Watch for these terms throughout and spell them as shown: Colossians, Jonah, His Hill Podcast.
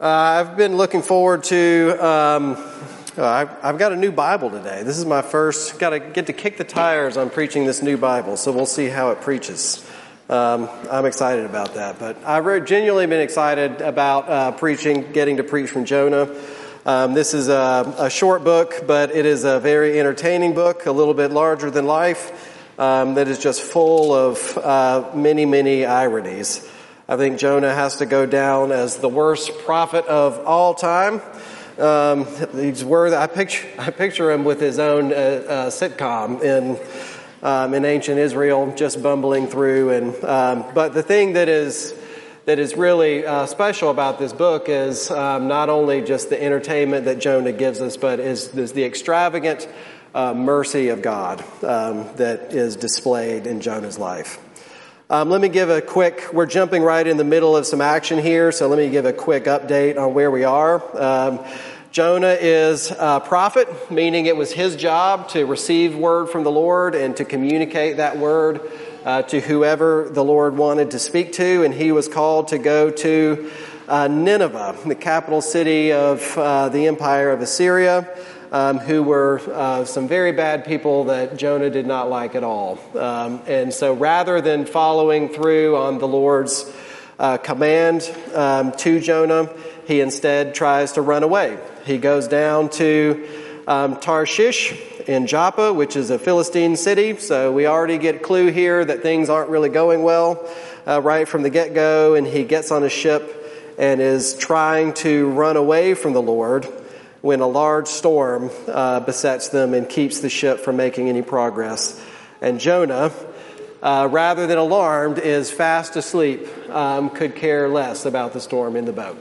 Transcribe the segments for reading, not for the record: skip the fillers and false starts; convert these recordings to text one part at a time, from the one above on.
I've been looking forward to, I've got a new Bible today. This is my first, got to get to kick the tires on preaching this new Bible, so we'll see how it preaches. I'm excited about that, but I've genuinely been excited about preaching, getting to preach from Jonah. This is a short book, but it is a very entertaining book, a little bit larger than life, that is just full of many, many ironies. I think Jonah has to go down as the worst prophet of all time. He's worthy. I picture him with his own sitcom in ancient Israel, just bumbling through. And but the thing that is really special about this book is not only just the entertainment that Jonah gives us, but is the extravagant mercy of God that is displayed in Jonah's life. Let me give a quick, we're jumping right in the middle of some action here, so let me give a quick update on where we are. Jonah is a prophet, meaning it was his job to receive word from the Lord and to communicate that word to whoever the Lord wanted to speak to, and he was called to go to Nineveh, the capital city of the empire of Assyria, who were some very bad people that Jonah did not like at all. And so rather than following through on the Lord's command to Jonah, he instead tries to run away. He goes down to Tarshish in Joppa, which is a Philistine city. So we already get a clue here that things aren't really going well right from the get-go. And he gets on a ship and is trying to run away from the Lord when a large storm besets them and keeps the ship from making any progress. And Jonah, rather than alarmed, is fast asleep, could care less about the storm in the boat.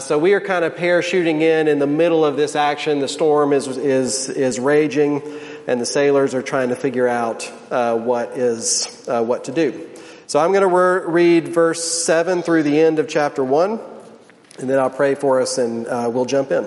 So we are kind of parachuting in the middle of this action. The storm is raging, and the sailors are trying to figure out what to do. So I'm going to read verse 7 through the end of chapter 1, and then I'll pray for us, and we'll jump in.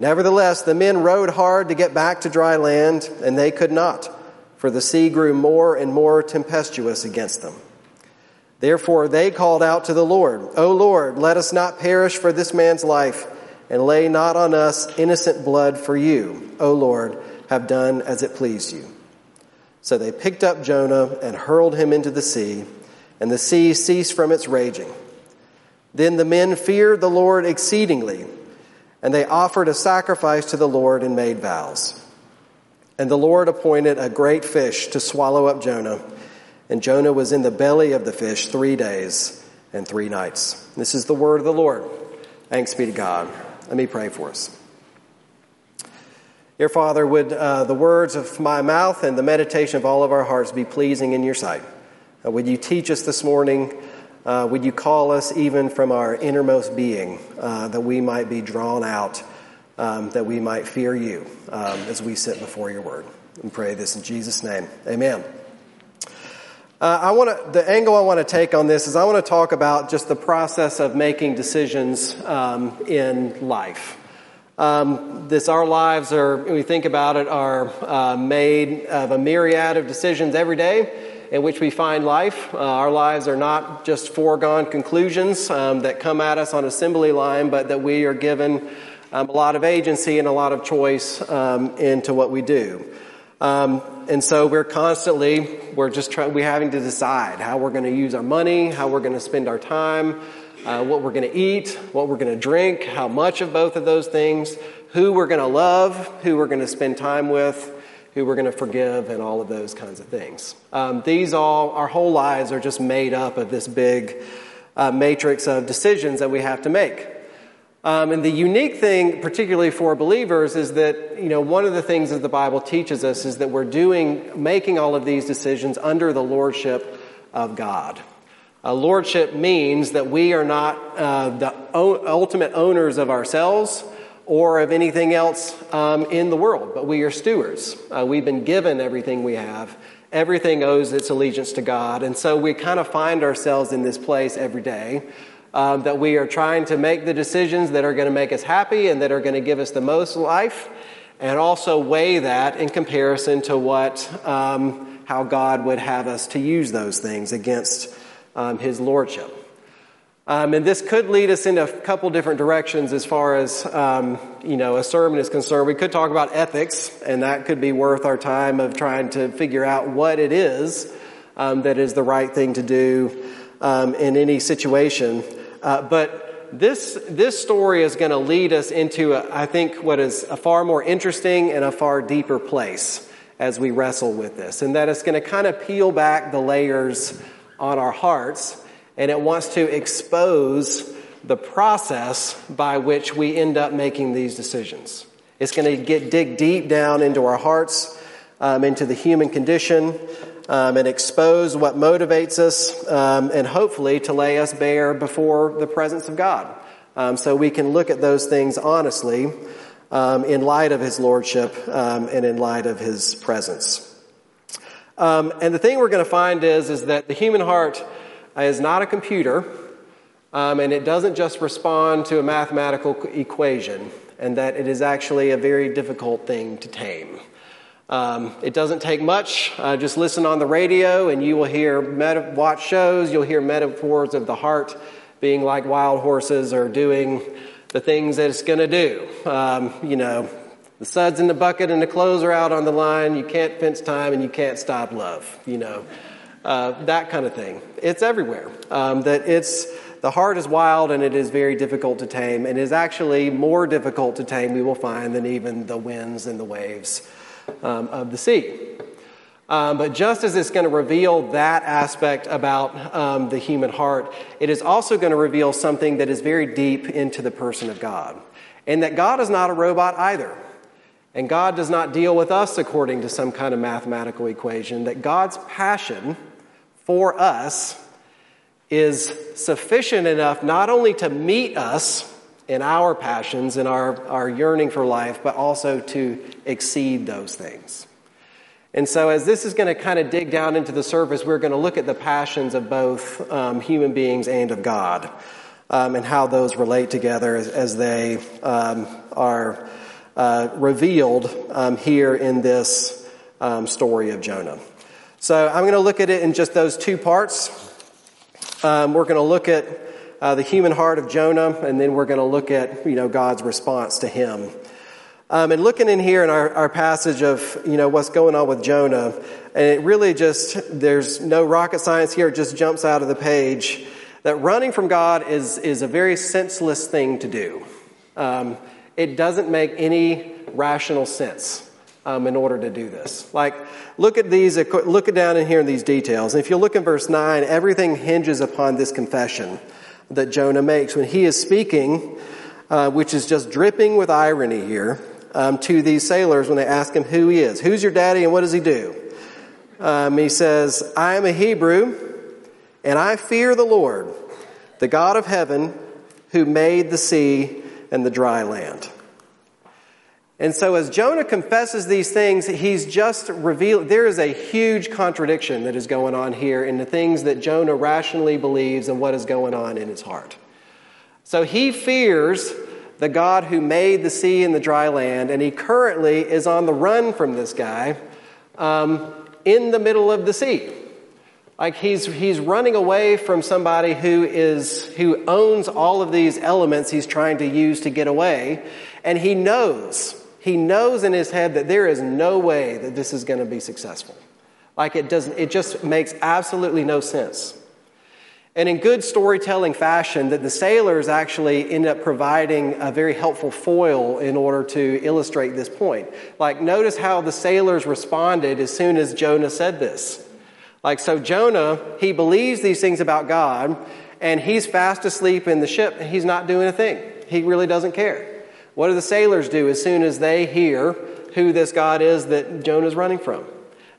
Nevertheless, the men rowed hard to get back to dry land, and they could not, for the sea grew more and more tempestuous against them. Therefore they called out to the Lord, "O Lord, let us not perish for this man's life, and lay not on us innocent blood, for you, O Lord, have done as it pleased you." So they picked up Jonah and hurled him into the sea, and the sea ceased from its raging. Then the men feared the Lord exceedingly, and they offered a sacrifice to the Lord and made vows. And the Lord appointed a great fish to swallow up Jonah. And Jonah was in the belly of the fish 3 days and 3 nights. This is the word of the Lord. Thanks be to God. Let me pray for us. Dear Father, would the words of my mouth and the meditation of all of our hearts be pleasing in your sight? Would you teach us this morning? Would you call us even from our innermost being, that we might be drawn out, that we might fear you as we sit before your word? And pray this in Jesus' name. Amen. The angle I want to take on this is I want to talk about just the process of making decisions in life. Our lives are, when we think about it, are made of a myriad of decisions every day in which we find life. Our lives are not just foregone conclusions that come at us on assembly line, but that we are given a lot of agency and a lot of choice into what we do. And so we're having to decide how we're going to use our money, how we're going to spend our time, what we're going to eat, what we're going to drink, how much of both of those things, who we're going to love, who we're going to spend time with, who we're going to forgive, and all of those kinds of things. Our whole lives are just made up of this big matrix of decisions that we have to make. And the unique thing, particularly for believers, is that, one of the things that the Bible teaches us is that we're making all of these decisions under the lordship of God. Lordship means that we are not the ultimate owners of ourselves or of anything else in the world, but we are stewards. We've been given everything we have. Everything owes its allegiance to God, and so we kind of find ourselves in this place every day that we are trying to make the decisions that are going to make us happy and that are going to give us the most life, and also weigh that in comparison to how God would have us to use those things against his lordship. And this could lead us into a couple different directions as far as, a sermon is concerned. We could talk about ethics, and that could be worth our time of trying to figure out what it is that is the right thing to do in any situation. But this story is going to lead us into, I think, what is a far more interesting and a far deeper place as we wrestle with this. And that it's going to kind of peel back the layers on our hearts, and it wants to expose the process by which we end up making these decisions. It's going to dig deep down into our hearts, into the human condition, and expose what motivates us, and hopefully to lay us bare before the presence of God, so we can look at those things honestly in light of his lordship and in light of his presence. And the thing we're going to find is that the human heart is not a computer, and it doesn't just respond to a mathematical equation, and that it is actually a very difficult thing to tame. It doesn't take much. Just listen on the radio, and you will hear, watch shows, you'll hear metaphors of the heart being like wild horses or doing the things that it's going to do. The sud's in the bucket and the clothes are out on the line. You can't fence time and you can't stop love, that kind of thing. It's everywhere. The heart is wild and it is very difficult to tame, and is actually more difficult to tame, we will find, than even the winds and the waves of the sea. But just as it's going to reveal that aspect about the human heart, it is also going to reveal something that is very deep into the person of God, and that God is not a robot either. And God does not deal with us according to some kind of mathematical equation, that God's passion for us is sufficient enough not only to meet us in our passions and our yearning for life, but also to exceed those things. And so as this is going to kind of dig down into the surface, we're going to look at the passions of both human beings and of God, and how those relate together as they are revealed here in this story of Jonah. So I'm going to look at it in just those two parts. We're going to look at the human heart of Jonah, and then we're going to look at God's response to him. And looking in here in our passage of what's going on with Jonah, and it really just, there's no rocket science here. It just jumps out of the page that running from God is a very senseless thing to do. It doesn't make any rational sense in order to do this. Look down in here in these details. And if you look in verse 9, everything hinges upon this confession that Jonah makes when he is speaking, which is just dripping with irony here, to these sailors when they ask him who he is. Who's your daddy and what does he do? He says, I am a Hebrew and I fear the Lord, the God of heaven, who made the sea and the dry land. And so as Jonah confesses these things, he's just revealed there is a huge contradiction that is going on here in the things that Jonah rationally believes and what is going on in his heart. So he fears the God who made the sea and the dry land, and he currently is on the run from this guy in the middle of the sea. He's running away from somebody who owns all of these elements he's trying to use to get away, and he knows in his head that there is no way that this is going to be successful. It just makes absolutely no sense. And in good storytelling fashion, that the sailors actually end up providing a very helpful foil in order to illustrate this point. Like, notice how the sailors responded as soon as Jonah said this. Like, so Jonah, he believes these things about God, and he's fast asleep in the ship, and he's not doing a thing. He really doesn't care. What do the sailors do as soon as they hear who this God is that Jonah's running from?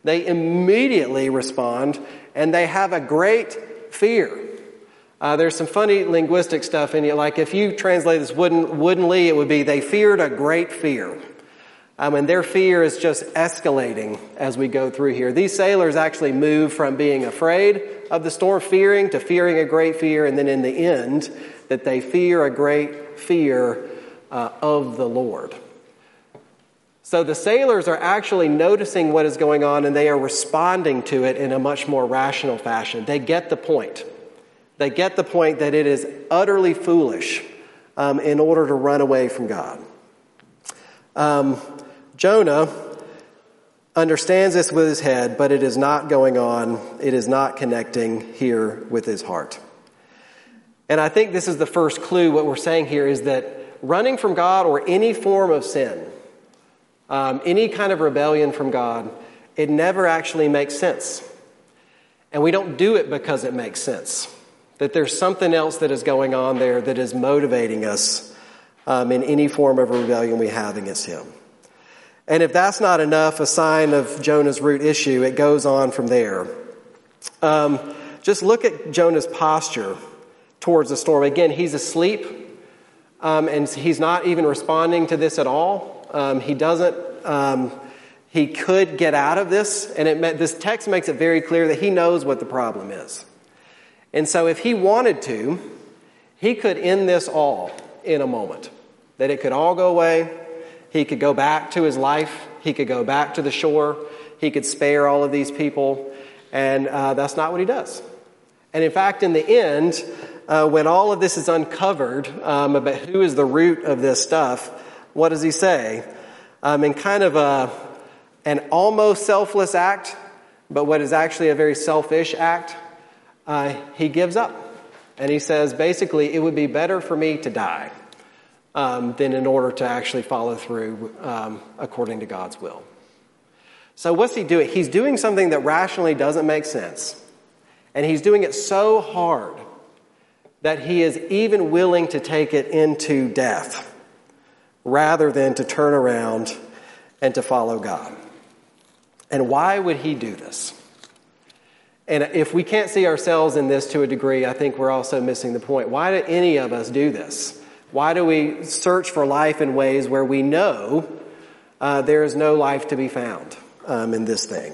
They immediately respond, and they have a great fear. There's some funny linguistic stuff in it. Like, if you translate this woodenly, it would be, they feared a great fear. And their fear is just escalating as we go through here. These sailors actually move from being afraid of the storm, fearing, to fearing a great fear. And then in the end, that they fear a great fear of the Lord. So the sailors are actually noticing what is going on, and they are responding to it in a much more rational fashion. They get the point. They get the point that it is utterly foolish in order to run away from God. Jonah understands this with his head, but it is not going on. It is not connecting here with his heart. And I think this is the first clue. What we're saying here is that running from God, or any form of sin, any kind of rebellion from God, it never actually makes sense. And we don't do it because it makes sense. That there's something else that is going on there that is motivating us in any form of rebellion we have against him. And if that's not enough, a sign of Jonah's root issue, it goes on from there. Just look at Jonah's posture towards the storm. Again, he's asleep, and he's not even responding to this at all. He could get out of this, and this text makes it very clear that he knows what the problem is. And so if he wanted to, he could end this all in a moment, that it could all go away. He could go back to his life. He could go back to the shore. He could spare all of these people. And that's not what he does. And in fact, in the end, when all of this is uncovered, about who is the root of this stuff, what does he say? In kind of an almost selfless act, but what is actually a very selfish act, he gives up. And he says, basically, it would be better for me to die than in order to actually follow through according to God's will. So what's he doing? He's doing something that rationally doesn't make sense. And he's doing it so hard that he is even willing to take it into death, rather than to turn around and to follow God. And why would he do this? And if we can't see ourselves in this to a degree, I think we're also missing the point. Why do any of us do this? Why do we search for life in ways where we know there is no life to be found in this thing?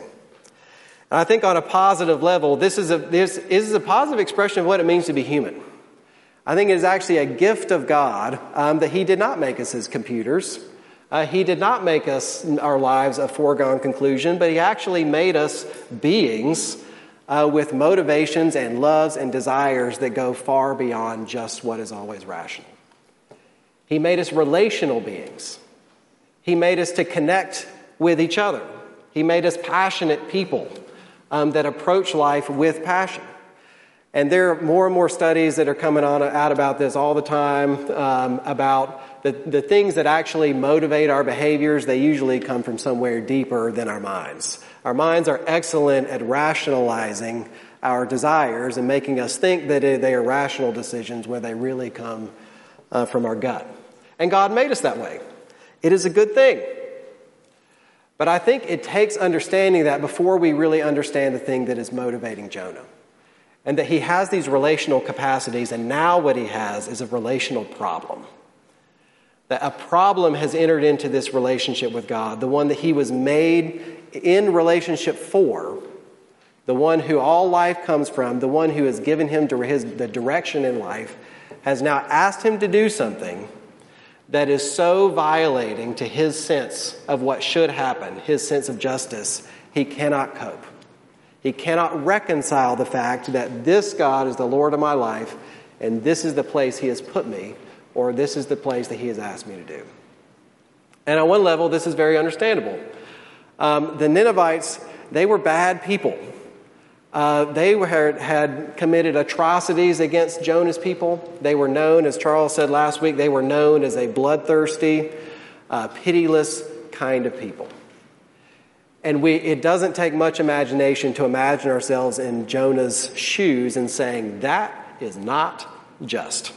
And I think on a positive level, this is a positive expression of what it means to be human. I think it is actually a gift of God that he did not make us his computers. He did not make us, our lives, a foregone conclusion, but he actually made us beings with motivations and loves and desires that go far beyond just what is always rational. He made us relational beings. He made us to connect with each other. He made us passionate people that approach life with passion. And there are more and more studies that are coming out about this all the time, about the things that actually motivate our behaviors. They usually come from somewhere deeper than our minds. Our minds are excellent at rationalizing our desires and making us think that they are rational decisions where they really come from our gut. And God made us that way. It is a good thing. But I think it takes understanding that before we really understand the thing that is motivating Jonah. And that he has these relational capacities, and now what he has is a relational problem. That a problem has entered into this relationship with God, the one that he was made in relationship for, the one who all life comes from, the one who has given him the direction in life, has now asked him to do something that is so violating to his sense of what should happen, his sense of justice, he cannot cope. He cannot reconcile the fact that this God is the Lord of my life, and this is the place he has put me, or this is the place that he has asked me to do. And on one level, this is very understandable. The Ninevites, they were bad people. They had committed atrocities against Jonah's people. They were known, as Charles said last week, they were known as a bloodthirsty, pitiless kind of people. And it doesn't take much imagination to imagine ourselves in Jonah's shoes and saying, that is not just.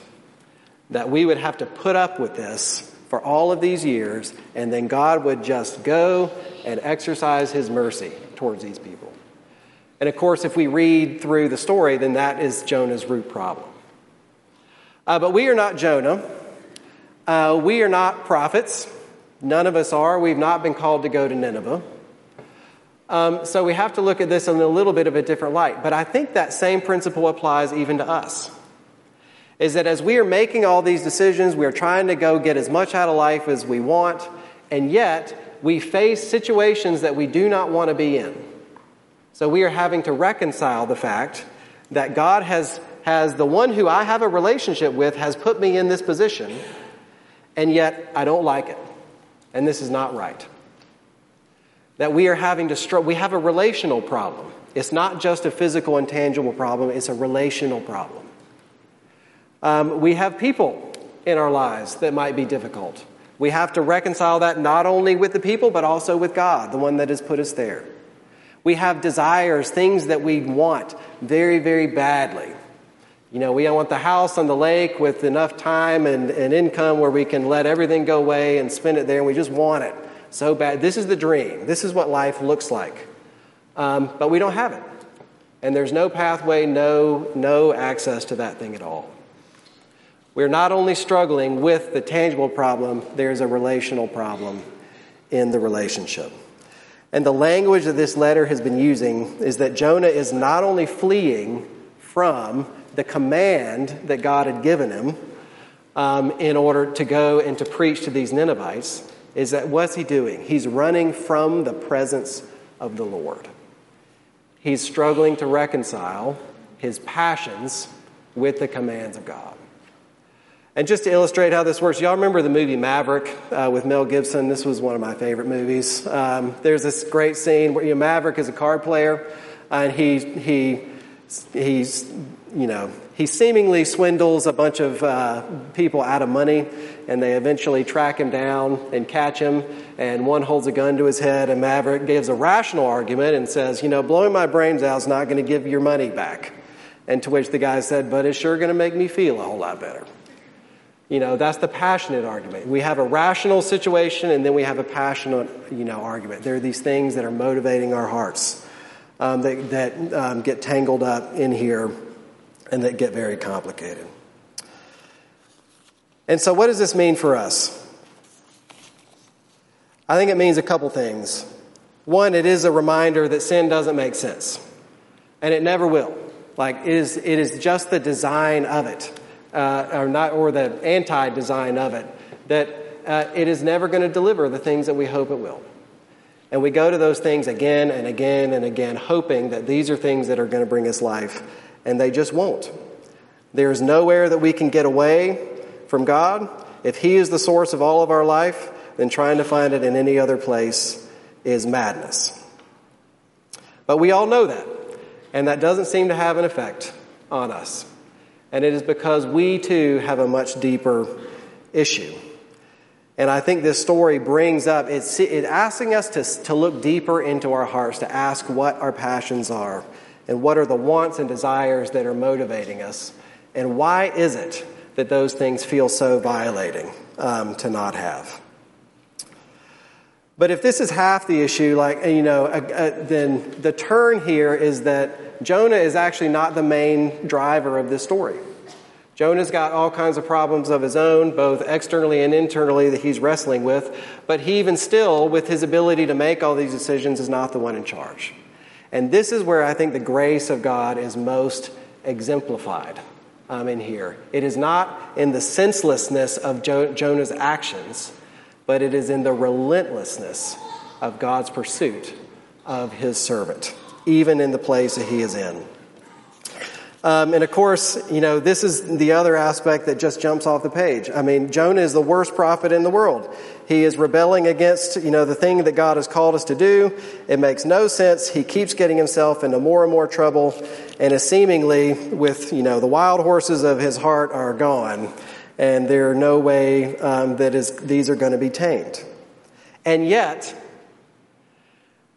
That we would have to put up with this for all of these years, and then God would just go and exercise his mercy towards these people. And of course, if we read through the story, then that is Jonah's root problem. But we are not Jonah. We are not prophets. None of us are. We've not been called to go to Nineveh. So we have to look at this in a little bit of a different light. But I think that same principle applies even to us. Is that as we are making all these decisions, we are trying to go get as much out of life as we want, and yet we face situations that we do not want to be in. So we are having to reconcile the fact that God has the one who I have a relationship with has put me in this position, and yet I don't like it, and this is not right. That we are having to we have a relational problem. It's not just a physical and tangible problem, it's a relational problem. We have people in our lives that might be difficult. We have to reconcile that not only with the people, but also with God, the one that has put us there. We have desires, things that we want very, very badly. You know, we want the house on the lake with enough time and income where we can let everything go away and spend it there, and we just want it so bad. This is the dream. This is what life looks like. But we don't have it. And there's no pathway, no access to that thing at all. We're not only struggling with the tangible problem, there's a relational problem in the relationship. And the language that this letter has been using is that Jonah is not only fleeing from the command that God had given him in order to go and to preach to these Ninevites, is that what's he doing? He's running from the presence of the Lord. He's struggling to reconcile his passions with the commands of God. And just to illustrate how this works, y'all remember the movie Maverick with Mel Gibson? This was one of my favorite movies. There's this great scene where Maverick is a card player, and he seemingly swindles a bunch of people out of money, and they eventually track him down and catch him. And one holds a gun to his head, and Maverick gives a rational argument and says, blowing my brains out is not going to give your money back. And to which the guy said, but it's sure going to make me feel a whole lot better. That's the passionate argument. We have a rational situation, and then we have a passionate, argument. There are these things that are motivating our hearts that get tangled up in here and that get very complicated. And so what does this mean for us? I think it means a couple things. One, it is a reminder that sin doesn't make sense, and it never will. It is just the design of it. Or the anti-design of it, that it is never going to deliver the things that we hope it will. And we go to those things again and again and again, hoping that these are things that are going to bring us life, and they just won't. There is nowhere that we can get away from God. If he is the source of all of our life, then trying to find it in any other place is madness. But we all know that, and that doesn't seem to have an effect on us. And it is because we, too, have a much deeper issue. And I think this story brings up, it's asking us to look deeper into our hearts, to ask what our passions are and what are the wants and desires that are motivating us. And why is it that those things feel so violating to not have? But if this is half the issue, then the turn here is that Jonah is actually not the main driver of this story. Jonah's got all kinds of problems of his own, both externally and internally, that he's wrestling with. But he even still, with his ability to make all these decisions, is not the one in charge. And this is where I think the grace of God is most exemplified in here. It is not in the senselessness of Jonah's actions, but it is in the relentlessness of God's pursuit of his servant, even in the place that he is in. And of course, you know, this is the other aspect that just jumps off the page. I mean, Jonah is the worst prophet in the world. He is rebelling against, you know, the thing that God has called us to do. It makes no sense. He keeps getting himself into more and more trouble, and is seemingly with, you know, the wild horses of his heart are gone, and there are no way these are going to be tamed. And yet,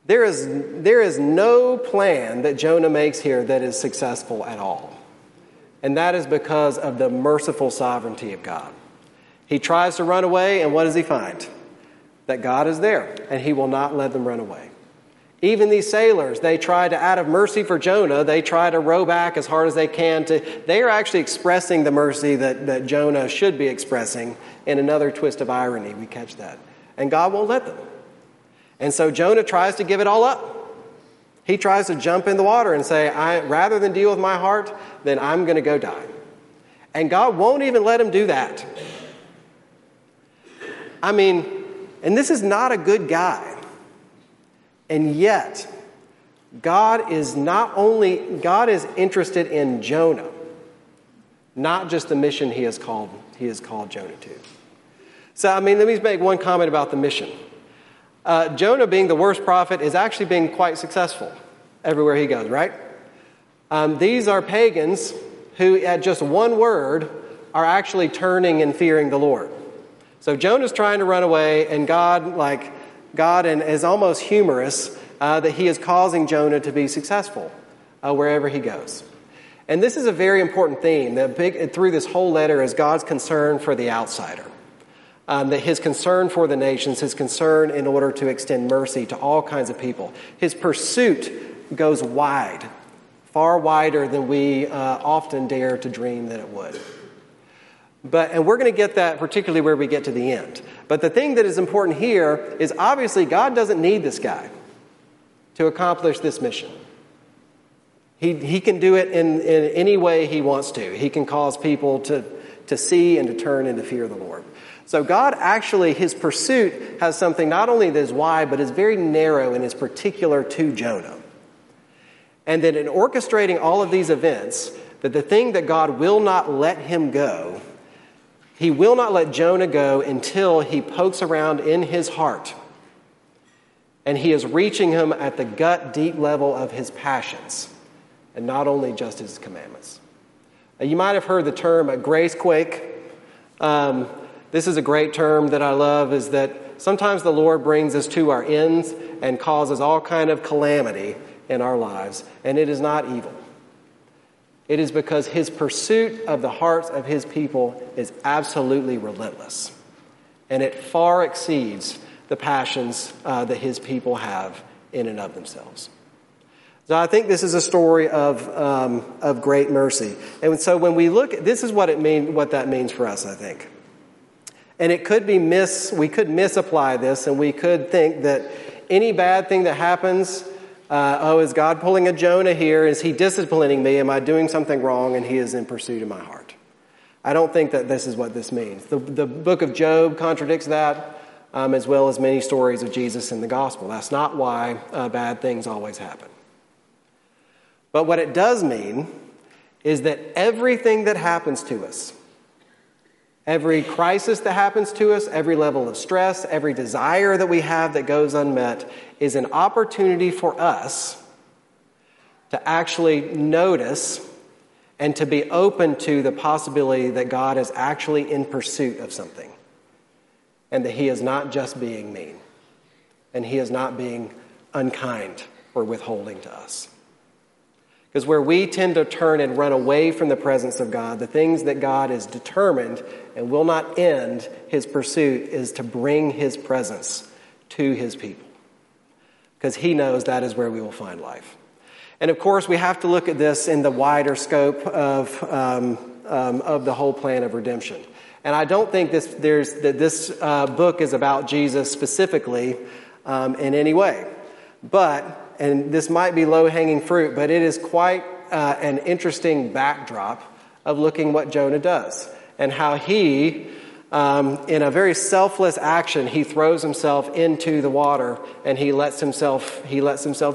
there is no plan that Jonah makes here that is successful at all. And that is because of the merciful sovereignty of God. He tries to run away, and what does he find? That God is there, and he will not let them run away. Even these sailors, they try to, out of mercy for Jonah, they try to row back as hard as they can. They are actually expressing the mercy that Jonah should be expressing. In another twist of irony, we catch that. And God won't let them. And so Jonah tries to give it all up. He tries to jump in the water and say, rather than deal with my heart, then I'm going to go die. And God won't even let him do that. I mean, and this is not a good guy. And yet, God is interested in Jonah, not just the mission he has called Jonah to. So, I mean, let me make one comment about the mission. Jonah being the worst prophet is actually being quite successful everywhere he goes, right? These are pagans who, at just one word, are actually turning and fearing the Lord. So Jonah's trying to run away, and God is almost humorous that he is causing Jonah to be successful wherever he goes. And this is a very important theme through this whole letter is God's concern for the outsider, that his concern for the nations, his concern in order to extend mercy to all kinds of people. His pursuit goes wide, far wider than we often dare to dream that it would. And we're going to get that particularly where we get to the end. But the thing that is important here is obviously God doesn't need this guy to accomplish this mission. He can do it in any way he wants to. He can cause people to see and to turn and to fear the Lord. So God actually, his pursuit has something not only that is wide, but is very narrow and is particular to Jonah. And that in orchestrating all of these events, that the thing that God will not let him go, he will not let Jonah go until he pokes around in his heart. And he is reaching him at the gut, deep level of his passions, and not only just his commandments. Now, you might have heard the term a grace quake. This is a great term that I love, is that sometimes the Lord brings us to our ends and causes all kind of calamity in our lives, and it is not evil. It is because his pursuit of the hearts of his people is absolutely relentless. And it far exceeds the passions that his people have in and of themselves. So I think this is a story of great mercy. And so when we look at this, is what that means for us, I think. And it could be we could misapply this, and we could think that any bad thing that happens, is God pulling a Jonah here? Is he disciplining me? Am I doing something wrong? And he is in pursuit of my heart. I don't think that this is what this means. The book of Job contradicts that, as well as many stories of Jesus in the gospel. That's not why bad things always happen. But what it does mean is that everything that happens to us, every crisis that happens to us, every level of stress, every desire that we have that goes unmet is an opportunity for us to actually notice and to be open to the possibility that God is actually in pursuit of something, and that he is not just being mean, and he is not being unkind or withholding to us. Because where we tend to turn and run away from the presence of God, the things that God is determined and will not end his pursuit is to bring his presence to his people. Because he knows that is where we will find life. And of course, we have to look at this in the wider scope of the whole plan of redemption. And I don't think this book is about Jesus specifically in any way. But... and this might be low-hanging fruit, but it is quite an interesting backdrop of looking what Jonah does and how he, in a very selfless action, he throws himself into the water and he lets himself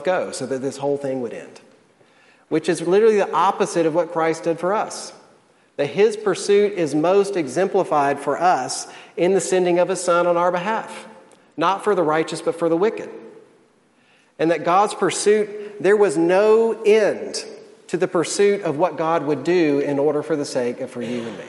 go so that this whole thing would end. which is literally the opposite of what Christ did for us. That his pursuit is most exemplified for us in the sending of his Son on our behalf. Not for the righteous, but for the wicked. And that God's pursuit, there was no end to the pursuit of what God would do in order for the sake of for you and me.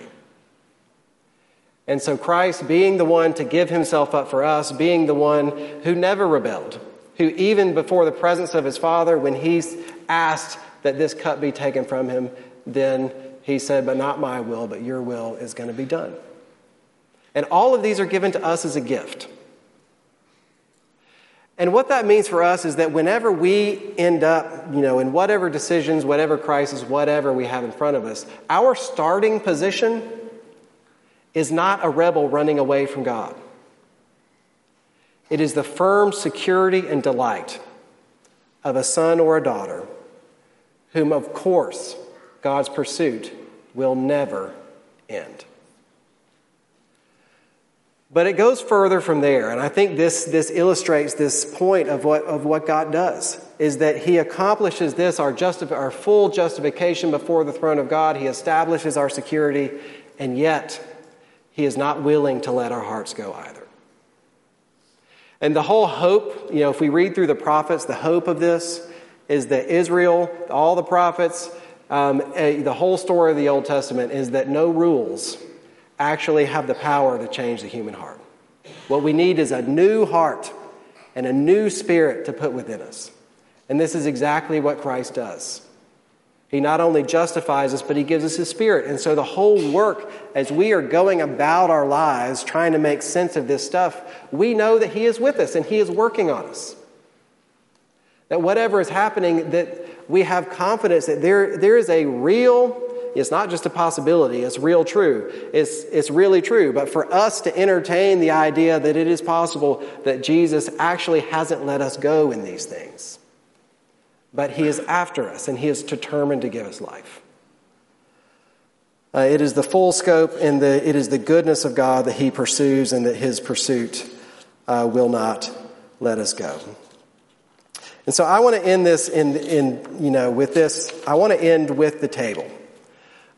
And so Christ, being the one to give himself up for us, being the one who never rebelled, who even before the presence of his Father, when he asked that this cup be taken from him, then he said, but not my will, but your will is going to be done. And all of these are given to us as a gift. And what that means for us is that whenever we end up, in whatever decisions, whatever crisis, whatever we have in front of us, our starting position is not a rebel running away from God. It is the firm security and delight of a son or a daughter, whom, of course, God's pursuit will never end. But it goes further from there, and I think this illustrates this point of what God does, is that he accomplishes this, our full justification before the throne of God. He establishes our security, and yet he is not willing to let our hearts go either. And the whole hope, if we read through the prophets, the hope of this is that Israel, all the prophets, the whole story of the Old Testament is that no rules actually have the power to change the human heart. What we need is a new heart and a new spirit to put within us. And this is exactly what Christ does. He not only justifies us, but he gives us his Spirit. And so the whole work, as we are going about our lives, trying to make sense of this stuff, we know that he is with us and he is working on us. That whatever is happening, that we have confidence that there is a real, it's not just a possibility, it's real true. It's really true. But for us to entertain the idea that it is possible that Jesus actually hasn't let us go in these things. But he is after us, and he is determined to give us life. It is the full scope, and it is the goodness of God that he pursues, and that his pursuit will not let us go. And so I want to end this with this. I want to end with the table.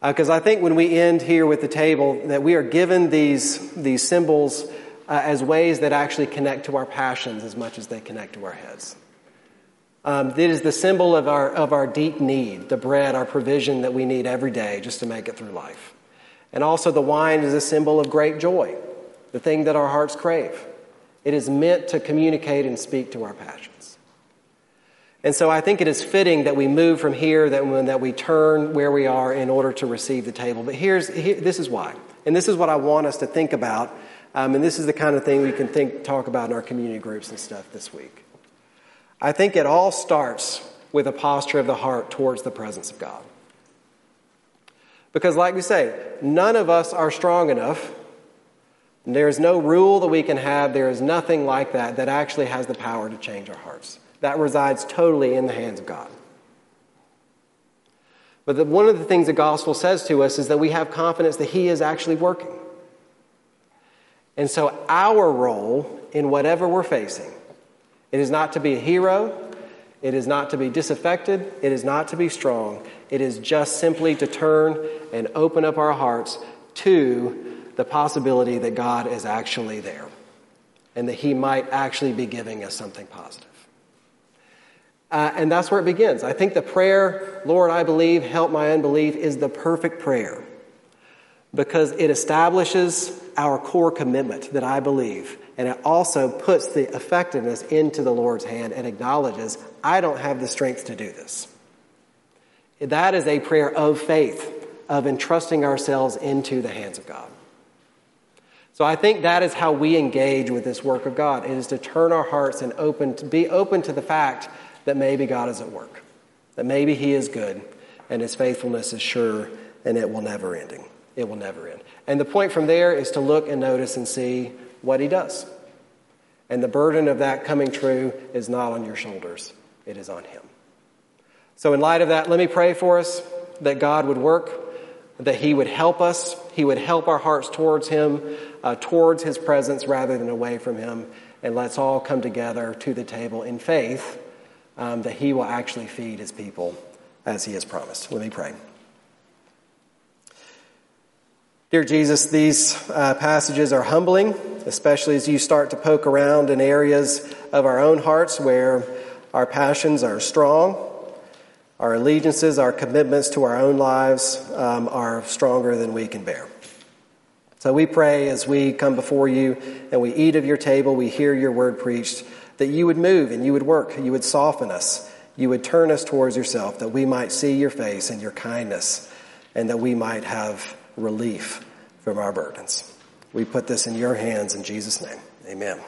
Because I think when we end here with the table, that we are given these symbols as ways that actually connect to our passions as much as they connect to our heads. It is the symbol of our deep need, the bread, our provision that we need every day just to make it through life. And also the wine is a symbol of great joy, the thing that our hearts crave. It is meant to communicate and speak to our passions. And so I think it is fitting that we move from here, that we turn where we are in order to receive the table. But this is why. And this is what I want us to think about. And this is the kind of thing we can talk about in our community groups and stuff this week. I think it all starts with a posture of the heart towards the presence of God. Because like we say, none of us are strong enough. There is no rule that we can have. There is nothing like that actually has the power to change our hearts. That resides totally in the hands of God. But one of the things the gospel says to us is that we have confidence that he is actually working. And so our role in whatever we're facing, it is not to be a hero. It is not to be disaffected. It is not to be strong. It is just simply to turn and open up our hearts to the possibility that God is actually there and that he might actually be giving us something positive. And that's where it begins. I think the prayer, Lord, I believe, help my unbelief, is the perfect prayer because it establishes our core commitment that I believe, and it also puts the effectiveness into the Lord's hand and acknowledges, I don't have the strength to do this. That is a prayer of faith, of entrusting ourselves into the hands of God. So I think that is how we engage with this work of God. It is to turn our hearts and be open to the fact that maybe God is at work, that maybe he is good and his faithfulness is sure and it will never ending. It will never end. And the point from there is to look and notice and see what he does. And the burden of that coming true is not on your shoulders. It is on him. So in light of that, let me pray for us that God would work, that he would help us. He would help our hearts towards him, towards his presence rather than away from him. And let's all come together to the table in faith. That he will actually feed his people as he has promised. Let me pray. Dear Jesus, these passages are humbling, especially as you start to poke around in areas of our own hearts where our passions are strong, our allegiances, our commitments to our own lives are stronger than we can bear. So we pray as we come before you and we eat of your table, we hear your word preached, that you would move and you would work, you would soften us, you would turn us towards yourself, that we might see your face and your kindness, and that we might have relief from our burdens. We put this in your hands in Jesus' name. Amen.